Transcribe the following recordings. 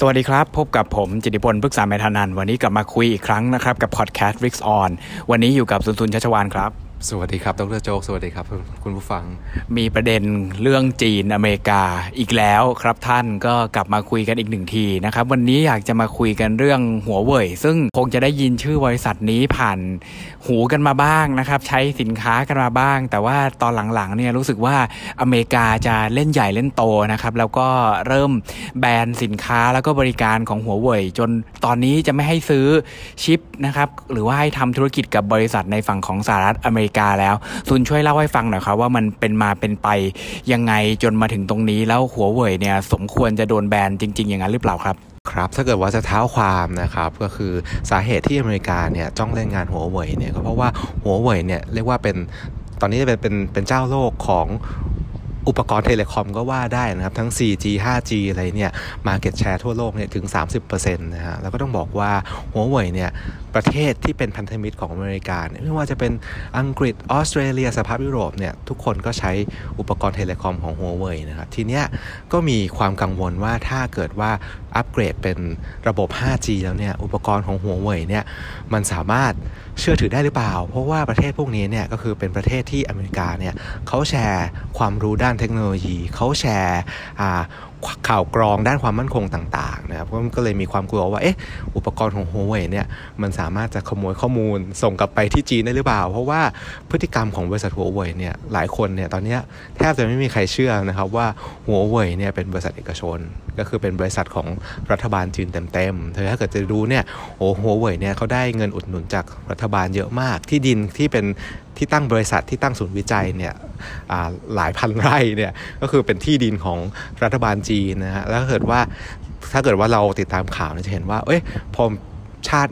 สวัสดีครับพบกับผมจิตติพลพฤกษาเมธานันท์วันนี้กลับมาคุยอีกครั้งนะครับกับ Podcast Risks On วันนี้อยู่กับสุนทรชัชวาลครับสวัสดีครับดร.โจ๊กสวัสดีครับคุณผู้ฟังมีประเด็นเรื่องจีนอเมริกาอีกแล้วครับท่านก็กลับมาคุยกันอีกหนึ่งทีนะครับวันนี้อยากจะมาคุยกันเรื่อง Huawei ซึ่งคงจะได้ยินชื่อบริษัทนี้ผ่านหูกันมาบ้างนะครับใช้สินค้ากันมาบ้างแต่ว่าตอนหลังๆเนี่ยรู้สึกว่าอเมริกาจะเล่นใหญ่เล่นโตนะครับแล้วก็เริ่มแบนสินค้าแล้วก็บริการของ Huawei จนตอนนี้จะไม่ให้ซื้อชิปนะครับหรือว่าให้ทำธุรกิจกับบริษัทในฝั่งของสหรัฐอเมริกาแล้วซุนช่วยเล่าให้ฟังหน่อยครับว่ามันเป็นมาเป็นไปยังไงจนมาถึงตรงนี้แล้วหัวเว่ยเนี่ยสมควรจะโดนแบนจริงๆอย่างนั้นหรือเปล่าครับครับถ้าเกิดว่าจะเท้าความนะครับก็คือสาเหตุที่อเมริกาเนี่ยจ้องเล่นงานหัวเว่ยเนี่ยก็เพราะว่าหัวเว่ยเนี่ยเรียกว่าเป็นตอนนี้จะเป็นเจ้าโลกของอุปกรณ์เทเลคอมก็ว่าได้นะครับทั้ง 4G 5G อะไรเนี่ย market share ทั่วโลกเนี่ยถึง 30% นะฮะแล้วก็ต้องบอกว่า Huawei เนี่ยประเทศที่เป็นพันธมิตรของอเมริกาไม่ว่าจะเป็นอังกฤษออสเตรเลียสหภาพยุโรปเนี่ยทุกคนก็ใช้อุปกรณ์เทเลคอมของ Huawei นะครับทีเนี้ยก็มีความกังวลว่าถ้าเกิดว่าอัปเกรดเป็นระบบ 5G แล้วเนี่ยอุปกรณ์ของ Huawei เนี่ยมันสามารถเชื่อถือได้หรือเปล่าเพราะว่าประเทศพวกนี้เนี่ยก็คือเป็นประเทศที่อเมริกาเนี่ยเขาแชร์ความรู้ด้านเทคโนโลยีเขาแชร์ข่าวกรองด้านความมั่นคงต่างๆนะครับก็เลยมีความกลัวว่าเอ๊ะอุปกรณ์ของ Huawei เนี่ยมันสามารถจะขโมยข้อมูลส่งกลับไปที่จีนได้หรือเปล่าเพราะว่าพฤติกรรมของบริษัท Huawei เนี่ยหลายคนเนี่ยตอนนี้แทบจะไม่มีใครเชื่อนะครับว่า Huawei เนี่ยเป็นบริษัทเอกชนก็คือเป็นบริษัทของรัฐบาลจีนเต็มๆถ้าเกิดจะดูเนี่ยโอ้ Huawei เนี่ยเขาได้เงินอุดหนุนจากรัฐบาลเยอะมากที่ดินที่เป็นที่ตั้งบริษัทที่ตั้งศูนย์วิจัยเนี่ยหลายพันไร่เนี่ยก็คือเป็นที่ดินของรัฐบาลจีนนะฮะแล้วถ้าเกิดว่าเราติดตามข่าวจะเห็นว่าเอ้ยพอชา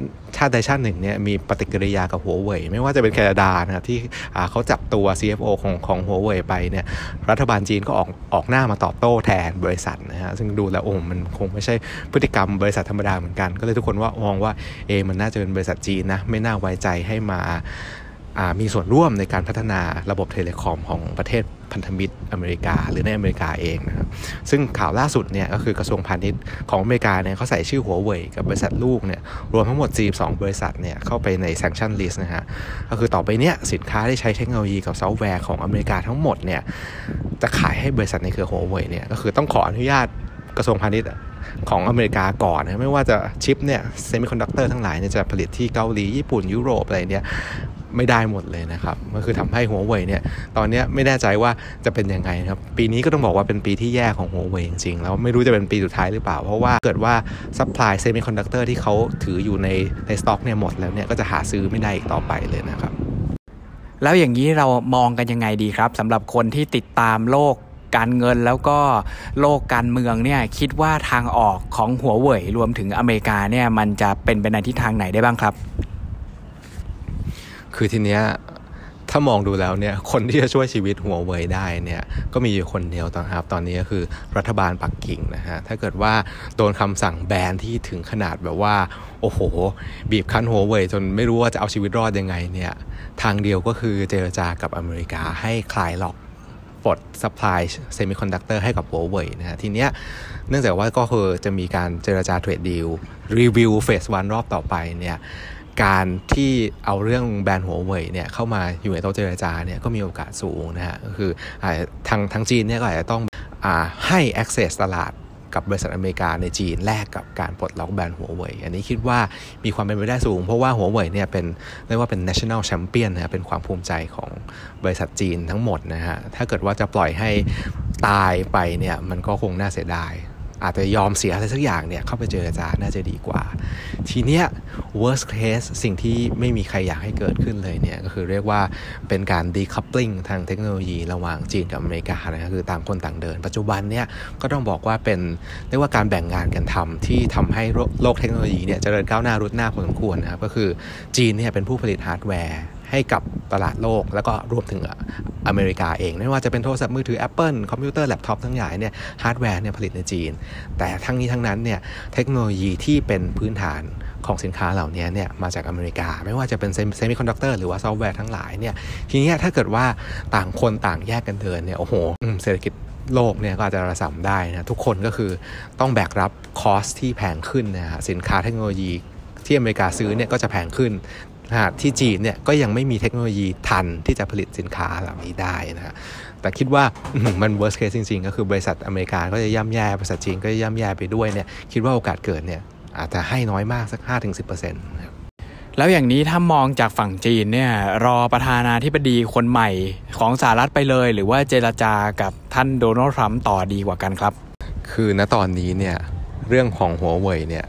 ติใดชาติหนึ่งเนี่ยมีปฏิกิริยากับ Huawei ไม่ว่าจะเป็นแคนาดานะครับที่เขาจับตัว CFO ของ Huawei ไปเนี่ยรัฐบาลจีนก็ออกหน้ามาตอบโต้แทนบริษัทนะฮะซึ่งดูแล้วมันคงไม่ใช่พฤติกรรมบริษัทธรรมดาเหมือนกันก็เลยทุกคนว่ามองว่ามันน่าจะเป็นบริษัทจีนนะไม่น่าไว้ใจให้มามีส่วนร่วมในการพัฒนาระบบเทเลคอมของประเทศพันธมิตรอเมริกาหรือในอเมริกาเองนะครับซึ่งข่าวล่าสุดเนี่ยก็คือกระทรวงพาณิชย์ของอเมริกาเนี่ยเขาใส่ชื่อ Huawei กับบริษัทลูกเนี่ยรวมทั้งหมด42บริษัทเนี่ยเข้าไปใน sanction list นะฮะก็คือต่อไปเนี้ยสินค้าที่ใช้เทคโนโลยีกับซอฟต์แวร์ของอเมริกาทั้งหมดเนี่ยจะขายให้บริษัทในเครือ Huawei เนี่ยก็คือต้องขออนุญาตกระทรวงพาณิชย์ของอเมริกาก่อนนะไม่ว่าจะชิปเนี่ยเซมิคอนดักเตอร์ทั้งหลายเนี่ยจะผลิตที่เกาหลีญี่ปุ่นยุโรปอะไรเนี่ยไม่ได้หมดเลยนะครับก็คือทำให้ Huawei เนี่ยตอนนี้ไม่แน่ใจว่าจะเป็นยังไงครับปีนี้ก็ต้องบอกว่าเป็นปีที่แย่ของ Huawei จริงๆแล้วไม่รู้จะเป็นปีสุดท้ายหรือเปล่าเพราะว่าเกิดว่าซัพพลายเซมิคอนดักเตอร์ที่เขาถืออยู่ในสต็อกเนี่ยหมดแล้วเนี่ยก็จะหาซื้อไม่ได้อีกต่อไปเลยนะครับแล้วอย่างนี้เรามองกันยังไงดีครับสำหรับคนที่ติดตามโลกการเงินแล้วก็โลกการเมืองเนี่ยคิดว่าทางออกของ Huawei รวมถึงอเมริกาเนี่ยมันจะเป็นไปในทิศทางไหนได้บ้างครับคือทีเนี้ยถ้ามองดูแล้วเนี่ยคนที่จะช่วยชีวิตหัวเว่ยได้เนี่ยก็มีอยู่คนเดียวนะครับตอนนี้ก็คือรัฐบาลปักกิ่งนะฮะถ้าเกิดว่าโดนคำสั่งแบนที่ถึงขนาดแบบว่าโอ้โหบีบคั้นหัวเว่ยจนไม่รู้ว่าจะเอาชีวิตรอดยังไงเนี่ยทางเดียวก็คือเจรจากับอเมริกาให้คลายล็อกปลดซัพพลายเซมิคอนดักเตอร์ให้กับหัวเว่ยนะฮะทีเนี้ยเนื่องจากว่าก็คือจะมีการเจรจาเทรดดีลรีวิวเฟส1รอบต่อไปเนี่ยการที่เอาเรื่องแบรนด์ Huawei เนี่ยเข้ามาอยู่ในโต๊ะเจรจาเนี่ยก็มีโอกาสสูงนะฮะก็คือทางจีนเนี่ยก็อาจจะต้องให้ access ตลาดกับบริษัทอเมริกาในจีนแลกกับการปลดล็อกแบรนด์ Huawei อันนี้คิดว่ามีความเป็นไปได้สูงเพราะว่า Huawei เนี่ยเป็นเรียกว่าเป็น national champion นะเป็นความภูมิใจของบริษัทจีนทั้งหมดนะฮะถ้าเกิดว่าจะปล่อยให้ตายไปเนี่ยมันก็คงน่าเสียดายอาจจะยอมเสียอะไรสักอย่างเนี่ยเข้าไปเจรจาน่าจะดีกว่าทีเนี้ย worst case สิ่งที่ไม่มีใครอยากให้เกิดขึ้นเลยเนี่ยก็คือเรียกว่าเป็นการ decoupling ทางเทคโนโลยีระหว่างจีนกับอเมริกานะครับคือต่างคนต่างเดินปัจจุบันเนี่ยก็ต้องบอกว่าเป็นเรียกว่าการแบ่งงานกันทำที่ทำให้โลกเทคโนโลยีเนี่ยเจริญก้าวหน้ารุดหน้าพอสมควรนะครับก็คือจีนเนี่ยเป็นผู้ผลิตฮาร์ดแวร์ให้กับตลาดโลกแล้วก็รวมถึงอเมริกาเองไม่ว่าจะเป็นโทรศัพท์มือถือ Apple คอมพิวเตอร์แล็ปท็อปทั้งหลายเนี่ยฮาร์ดแวร์เนี่ยผลิตในจีนแต่ทั้งนี้ทั้งนั้นเนี่ยเทคโนโลยีที่เป็นพื้นฐานของสินค้าเหล่านี้เนี่ยมาจากอเมริกาไม่ว่าจะเป็นเซมิคอนดักเตอร์หรือว่าซอฟต์แวร์ทั้งหลายเนี่ยทีนี้ถ้าเกิดว่าต่างคนต่างแยกกันเดินเนี่ยโอ้โหเศรษฐกิจ โลกเนี่ยก็อาจจะระส่ำได้นะทุกคนก็คือต้องแบกรับคอสที่แพงขึ้นนะฮะสินค้าเทคโนโลยีที่อเมริกาซื้อเนี่ยก็จะแพงขึ้นนะฮะที่จีนเนี่ยก็ยังไม่มีเทคโนโลยีทันที่จะผลิตสินค้าเหล่านี้ได้นะฮะแต่คิดว่ามัน worst case จริงๆก็คือบริษัทอเมริกาก็จะย่ำแย่บริษัทจีนก็จะย่ำแย่ไปด้วยเนี่ยคิดว่าโอกาสเกิดเนี่ยอาจจะให้น้อยมากสัก 5-10% นะครับแล้วอย่างนี้ถ้ามองจากฝั่งจีนเนี่ยรอประธานาธิบดีคนใหม่ของสหรัฐไปเลยหรือว่าเจรจากับท่านโดนัลด์ทรัมป์ต่อดีกว่ากันครับคือณตอนนี้เนี่ยเรื่องของHuaweiเนี่ย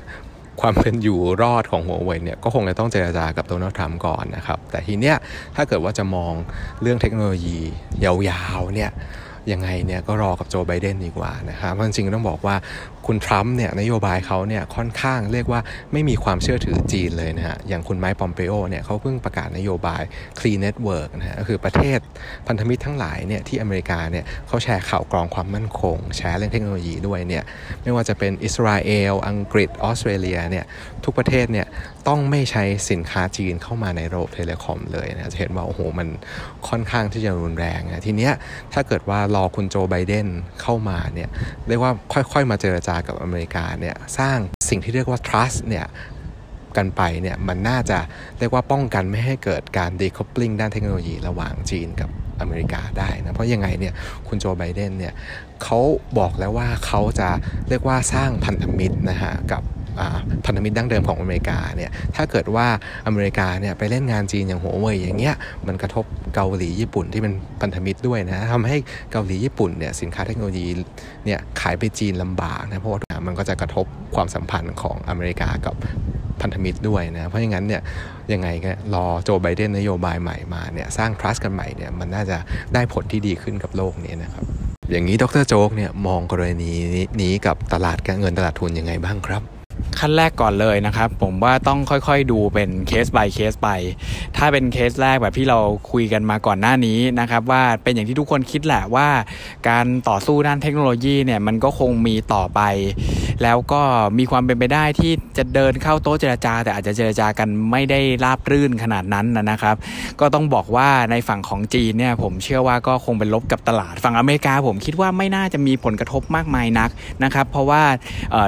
ความเป็นอยู่รอดของHuaweiเนี่ยก็คงจะต้องเจรจากับโดนัลด์ทรัมป์ก่อนนะครับแต่ทีเนี้ยถ้าเกิดว่าจะมองเรื่องเทคโนโลยียาวๆเนี่ยยังไงเนี่ยก็รอกับโจไบเดนดีกว่านะครับเพราะจริงๆต้องบอกว่าคุณทรัมป์เนี่ยนโยบายเขาเนี่ยค่อนข้างเรียกว่าไม่มีความเชื่อถือจีนเลยนะฮะอย่างคุณไมค์ปอมเปโอเนี่ยเขาเพิ่งประกาศนโยบาย Clean Network นะฮะก็คือประเทศพันธมิตรทั้งหลายเนี่ยที่อเมริกาเนี่ยเขาแชร์ข่าวกรองความมั่นคงแชร์เรื่องเทคโนโลยีด้วยเนี่ยไม่ว่าจะเป็นอิสราเอลอังกฤษออสเตรเลียเนี่ยทุกประเทศเนี่ยต้องไม่ใช้สินค้าจีนเข้ามาในระบบเทเลคอมเลยนะจะเห็นว่าโอ้โหมันค่อนข้างที่จะรุนแรงนะทีเนี้ยถ้าเกิดว่ารอคุณโจไบเดนเข้ามาเนี่ยเรียกว่าค่อยๆมาเจรจากับอเมริกาเนี่ยสร้างสิ่งที่เรียกว่า trust เนี่ยกันไปเนี่ยมันน่าจะเรียกว่าป้องกันไม่ให้เกิดการ decoupling ด้านเทคโนโลยีระหว่างจีนกับอเมริกาได้นะเพราะยังไงเนี่ยคุณโจไบเดนเนี่ยเขาบอกแล้วว่าเขาจะเรียกว่าสร้างพันธมิตรนะฮะกับพันธมิตรดั้งเดิมของอเมริกาเนี่ยถ้าเกิดว่าอเมริกาเนี่ยไปเล่นงานจีนอย่างHuaweiอย่างเงี้ยมันกระทบเกาหลีญี่ปุ่นที่เป็นพันธมิตรด้วยนะทำให้เกาหลีญี่ปุ่นเนี่ยสินค้าเทคโนโลยีเนี่ยขายไปจีนลำบากนะเพราะว่ามันก็จะกระทบความสัมพันธ์ของอเมริกากับพันธมิตรด้วยนะเพราะงั้นเนี่ยยังไงก็รอโจไบเดนนโยบายใหม่มาเนี่ยสร้าง trust กันใหม่เนี่ยมันน่าจะได้ผลที่ดีขึ้นกับโลกนี้นะครับอย่างนี้ดร.โจ๊กเนี่ยมองกรณีนี้กับตลาดการเงินตลาดทุนยังไงบ้างครับขั้นแรกก่อนเลยนะครับผมว่าต้องค่อยๆดูเป็นเคส by เคสไปถ้าเป็นเคสแรกแบบที่เราคุยกันมาก่อนหน้านี้นะครับว่าเป็นอย่างที่ทุกคนคิดแหละว่าการต่อสู้ด้านเทคโนโลยีเนี่ยมันก็คงมีต่อไปแล้วก็มีความเป็นไปได้ที่จะเดินเข้าโต๊ะเจรจาแต่อาจจะเจรจากันไม่ได้ราบรื่นขนาดนั้นนะครับก็ต้องบอกว่าในฝั่งของจีนเนี่ยผมเชื่อว่าก็คงเป็นลบกับตลาดฝั่งอเมริกาผมคิดว่าไม่น่าจะมีผลกระทบมากมายนักนะครับเพราะว่า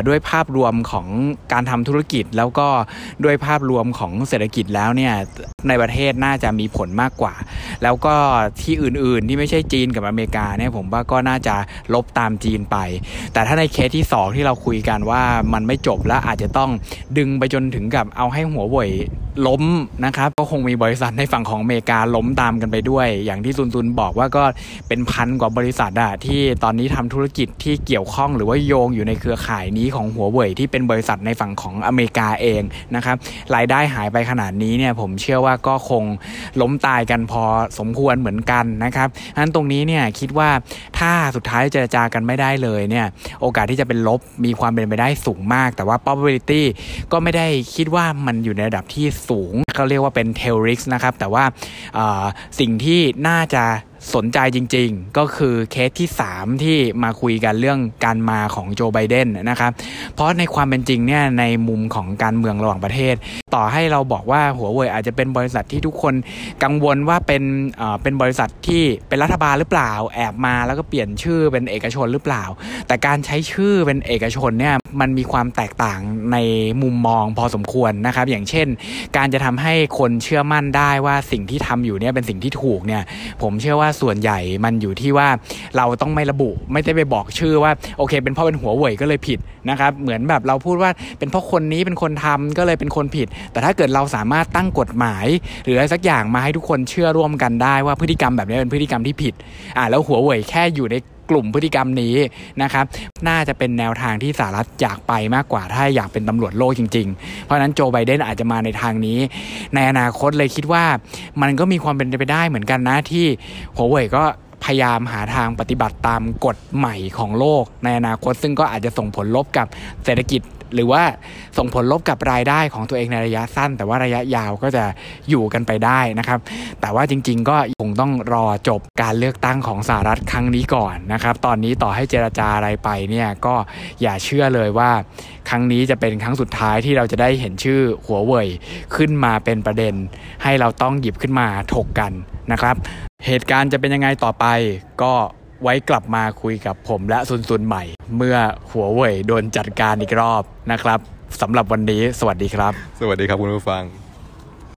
ด้วยภาพรวมของการทำธุรกิจแล้วก็ด้วยภาพรวมของเศรษฐกิจแล้วเนี่ยในประเทศน่าจะมีผลมากกว่าแล้วก็ที่อื่นๆที่ไม่ใช่จีนกับอเมริกาเนี่ยผมว่าก็น่าจะลบตามจีนไปแต่ถ้าในเคสที่2ที่เราคุยกันว่ามันไม่จบแล้วอาจจะต้องดึงไปจนถึงกับเอาให้Huaweiล้มนะครับก็คงมีบริษัทในฝั่งของอเมริกาล้มตามกันไปด้วยอย่างที่ซุนบอกว่าก็เป็นพันกว่าบริษัทอะที่ตอนนี้ทำธุรกิจที่เกี่ยวข้องหรือว่าโยงอยู่ในเครือข่ายนี้ของHuaweiที่เป็นบริษัทในฝั่งของอเมริกาเองนะครับรายได้หายไปขนาดนี้เนี่ยผมเชื่อว่าก็คงล้มตายกันพอสมควรเหมือนกันนะครับงั้นตรงนี้เนี่ยคิดว่าถ้าสุดท้ายเจรจากันไม่ได้เลยเนี่ยโอกาสที่จะเป็นลบมีความเป็นไปได้สูงมากแต่ว่า probability ก็ไม่ได้คิดว่ามันอยู่ในระดับที่สูงเขาเรียกว่าเป็น tail risk นะครับแต่ว่าสิ่งที่น่าจะสนใจจริงๆก็คือเคสที่3ที่มาคุยกันเรื่องการมาของโจไบเดนนะครับเพราะในความเป็นจริงเนี่ยในมุมของการเมืองระหว่างประเทศต่อให้เราบอกว่าHuaweiอาจจะเป็นบริษัทที่ทุกคนกังวลว่าเป็นบริษัทที่เป็นรัฐบาลหรือเปล่าแอบมาแล้วก็เปลี่ยนชื่อเป็นเอกชนหรือเปล่าแต่การใช้ชื่อเป็นเอกชนเนี่ยมันมีความแตกต่างในมุมมองพอสมควรนะครับอย่างเช่นการจะทำให้คนเชื่อมั่นได้ว่าสิ่งที่ทำอยู่เนี่ยเป็นสิ่งที่ถูกเนี่ยผมเชื่อว่าส่วนใหญ่มันอยู่ที่ว่าเราต้องไม่ระบุไม่ได้ไปบอกชื่อว่าโอเคเป็นเพราะเป็นHuaweiก็เลยผิดนะครับเหมือนแบบเราพูดว่าเป็นเพราะคนนี้เป็นคนทำก็เลยเป็นคนผิดแต่ถ้าเกิดเราสามารถตั้งกฎหมายหรืออะไรสักอย่างมาให้ทุกคนเชื่อร่วมกันได้ว่าพฤติกรรมแบบนี้เป็นพฤติกรรมที่ผิดแล้วHuaweiแค่อยู่ในกลุ่มพฤติกรรมนี้นะครับน่าจะเป็นแนวทางที่สหรัฐอยากไปมากกว่าถ้าอยากเป็นตำรวจโลกจริงๆเพราะนั้นโจไบเดนอาจจะมาในทางนี้ในอนาคตเลยคิดว่ามันก็มีความเป็นไปได้เหมือนกันนะที่Huaweiก็พยายามหาทางปฏิบัติตามกฎใหม่ของโลกในอนาคตซึ่งก็อาจจะส่งผลลบกับเศรษฐกิจหรือว่าส่งผลลบกับรายได้ของตัวเองในระยะสั้นแต่ว่าระยะยาวก็จะอยู่กันไปได้นะครับแต่ว่าจริงๆก็คงต้องรอจบการเลือกตั้งของสหรัฐครั้งนี้ก่อนนะครับตอนนี้ต่อให้เจรจาอะไรไปเนี่ยก็อย่าเชื่อเลยว่าครั้งนี้จะเป็นครั้งสุดท้ายที่เราจะได้เห็นชื่อHuaweiขึ้นมาเป็นประเด็นให้เราต้องหยิบขึ้นมาถกกันนะครับเหตุการณ์จะเป็นยังไงต่อไปก็ ไว้กลับมาคุยกับผมและซุนๆใหม่เมื่อHuaweiโดนจัดการอีกรอบนะครับสำหรับวันนี้สวัสดีครับสวัสดีครับคุณผู้ฟัง